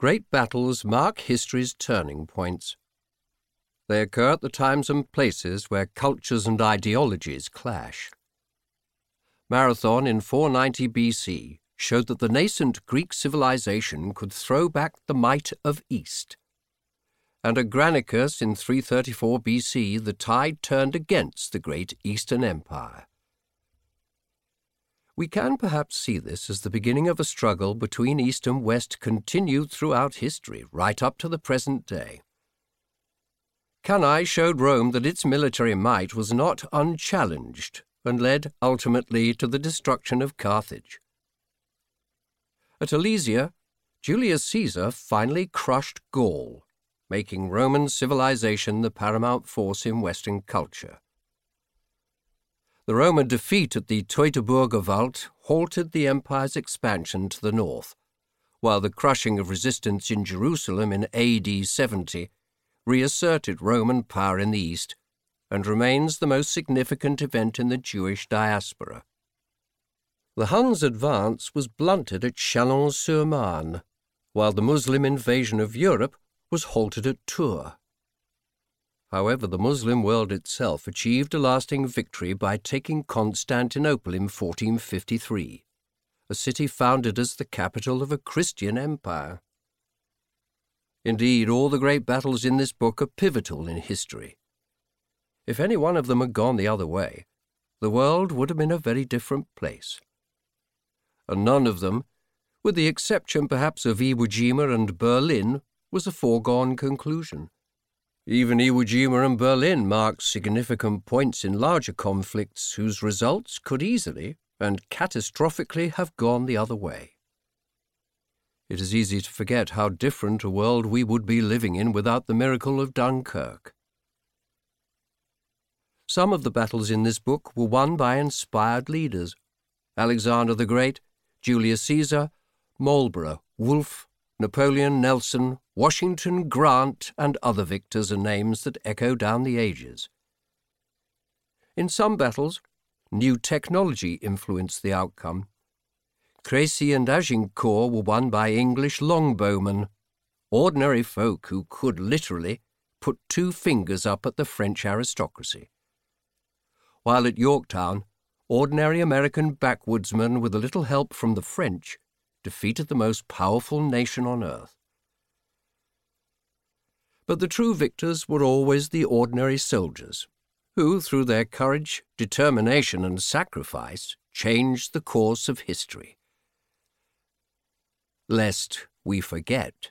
Great battles mark history's turning points. They occur at the times and places where cultures and ideologies clash. Marathon in 490 BC showed that the nascent Greek civilization could throw back the might of East. And at Granicus in 334 BC, the tide turned against the great Eastern Empire. We can perhaps see this as the beginning of a struggle between East and West continued throughout history, right up to the present day. Cannae showed Rome that its military might was not unchallenged and led ultimately to the destruction of Carthage. At Alesia, Julius Caesar finally crushed Gaul, making Roman civilization the paramount force in Western culture. The Roman defeat at the Teutoburg Forest halted the empire's expansion to the north, while the crushing of resistance in Jerusalem in AD 70 reasserted Roman power in the east and remains the most significant event in the Jewish diaspora. The Huns' advance was blunted at Chalons-sur-Marne, while the Muslim invasion of Europe was halted at Tours. However, the Muslim world itself achieved a lasting victory by taking Constantinople in 1453, a city founded as the capital of a Christian empire. Indeed, all the great battles in this book are pivotal in history. If any one of them had gone the other way, the world would have been a very different place. And none of them, with the exception perhaps of Iwo Jima and Berlin, was a foregone conclusion. Even Iwo Jima and Berlin marked significant points in larger conflicts whose results could easily and catastrophically have gone the other way. It is easy to forget how different a world we would be living in without the miracle of Dunkirk. Some of the battles in this book were won by inspired leaders: Alexander the Great, Julius Caesar, Marlborough, Wolfe, Napoleon, Nelson, Washington, Grant, and other victors are names that echo down the ages. In some battles, new technology influenced the outcome. Crécy and Agincourt were won by English longbowmen, ordinary folk who could literally put two fingers up at the French aristocracy. While at Yorktown, ordinary American backwoodsmen with a little help from the French defeated the most powerful nation on earth. But the true victors were always the ordinary soldiers, who, through their courage, determination, and sacrifice, changed the course of history. Lest we forget,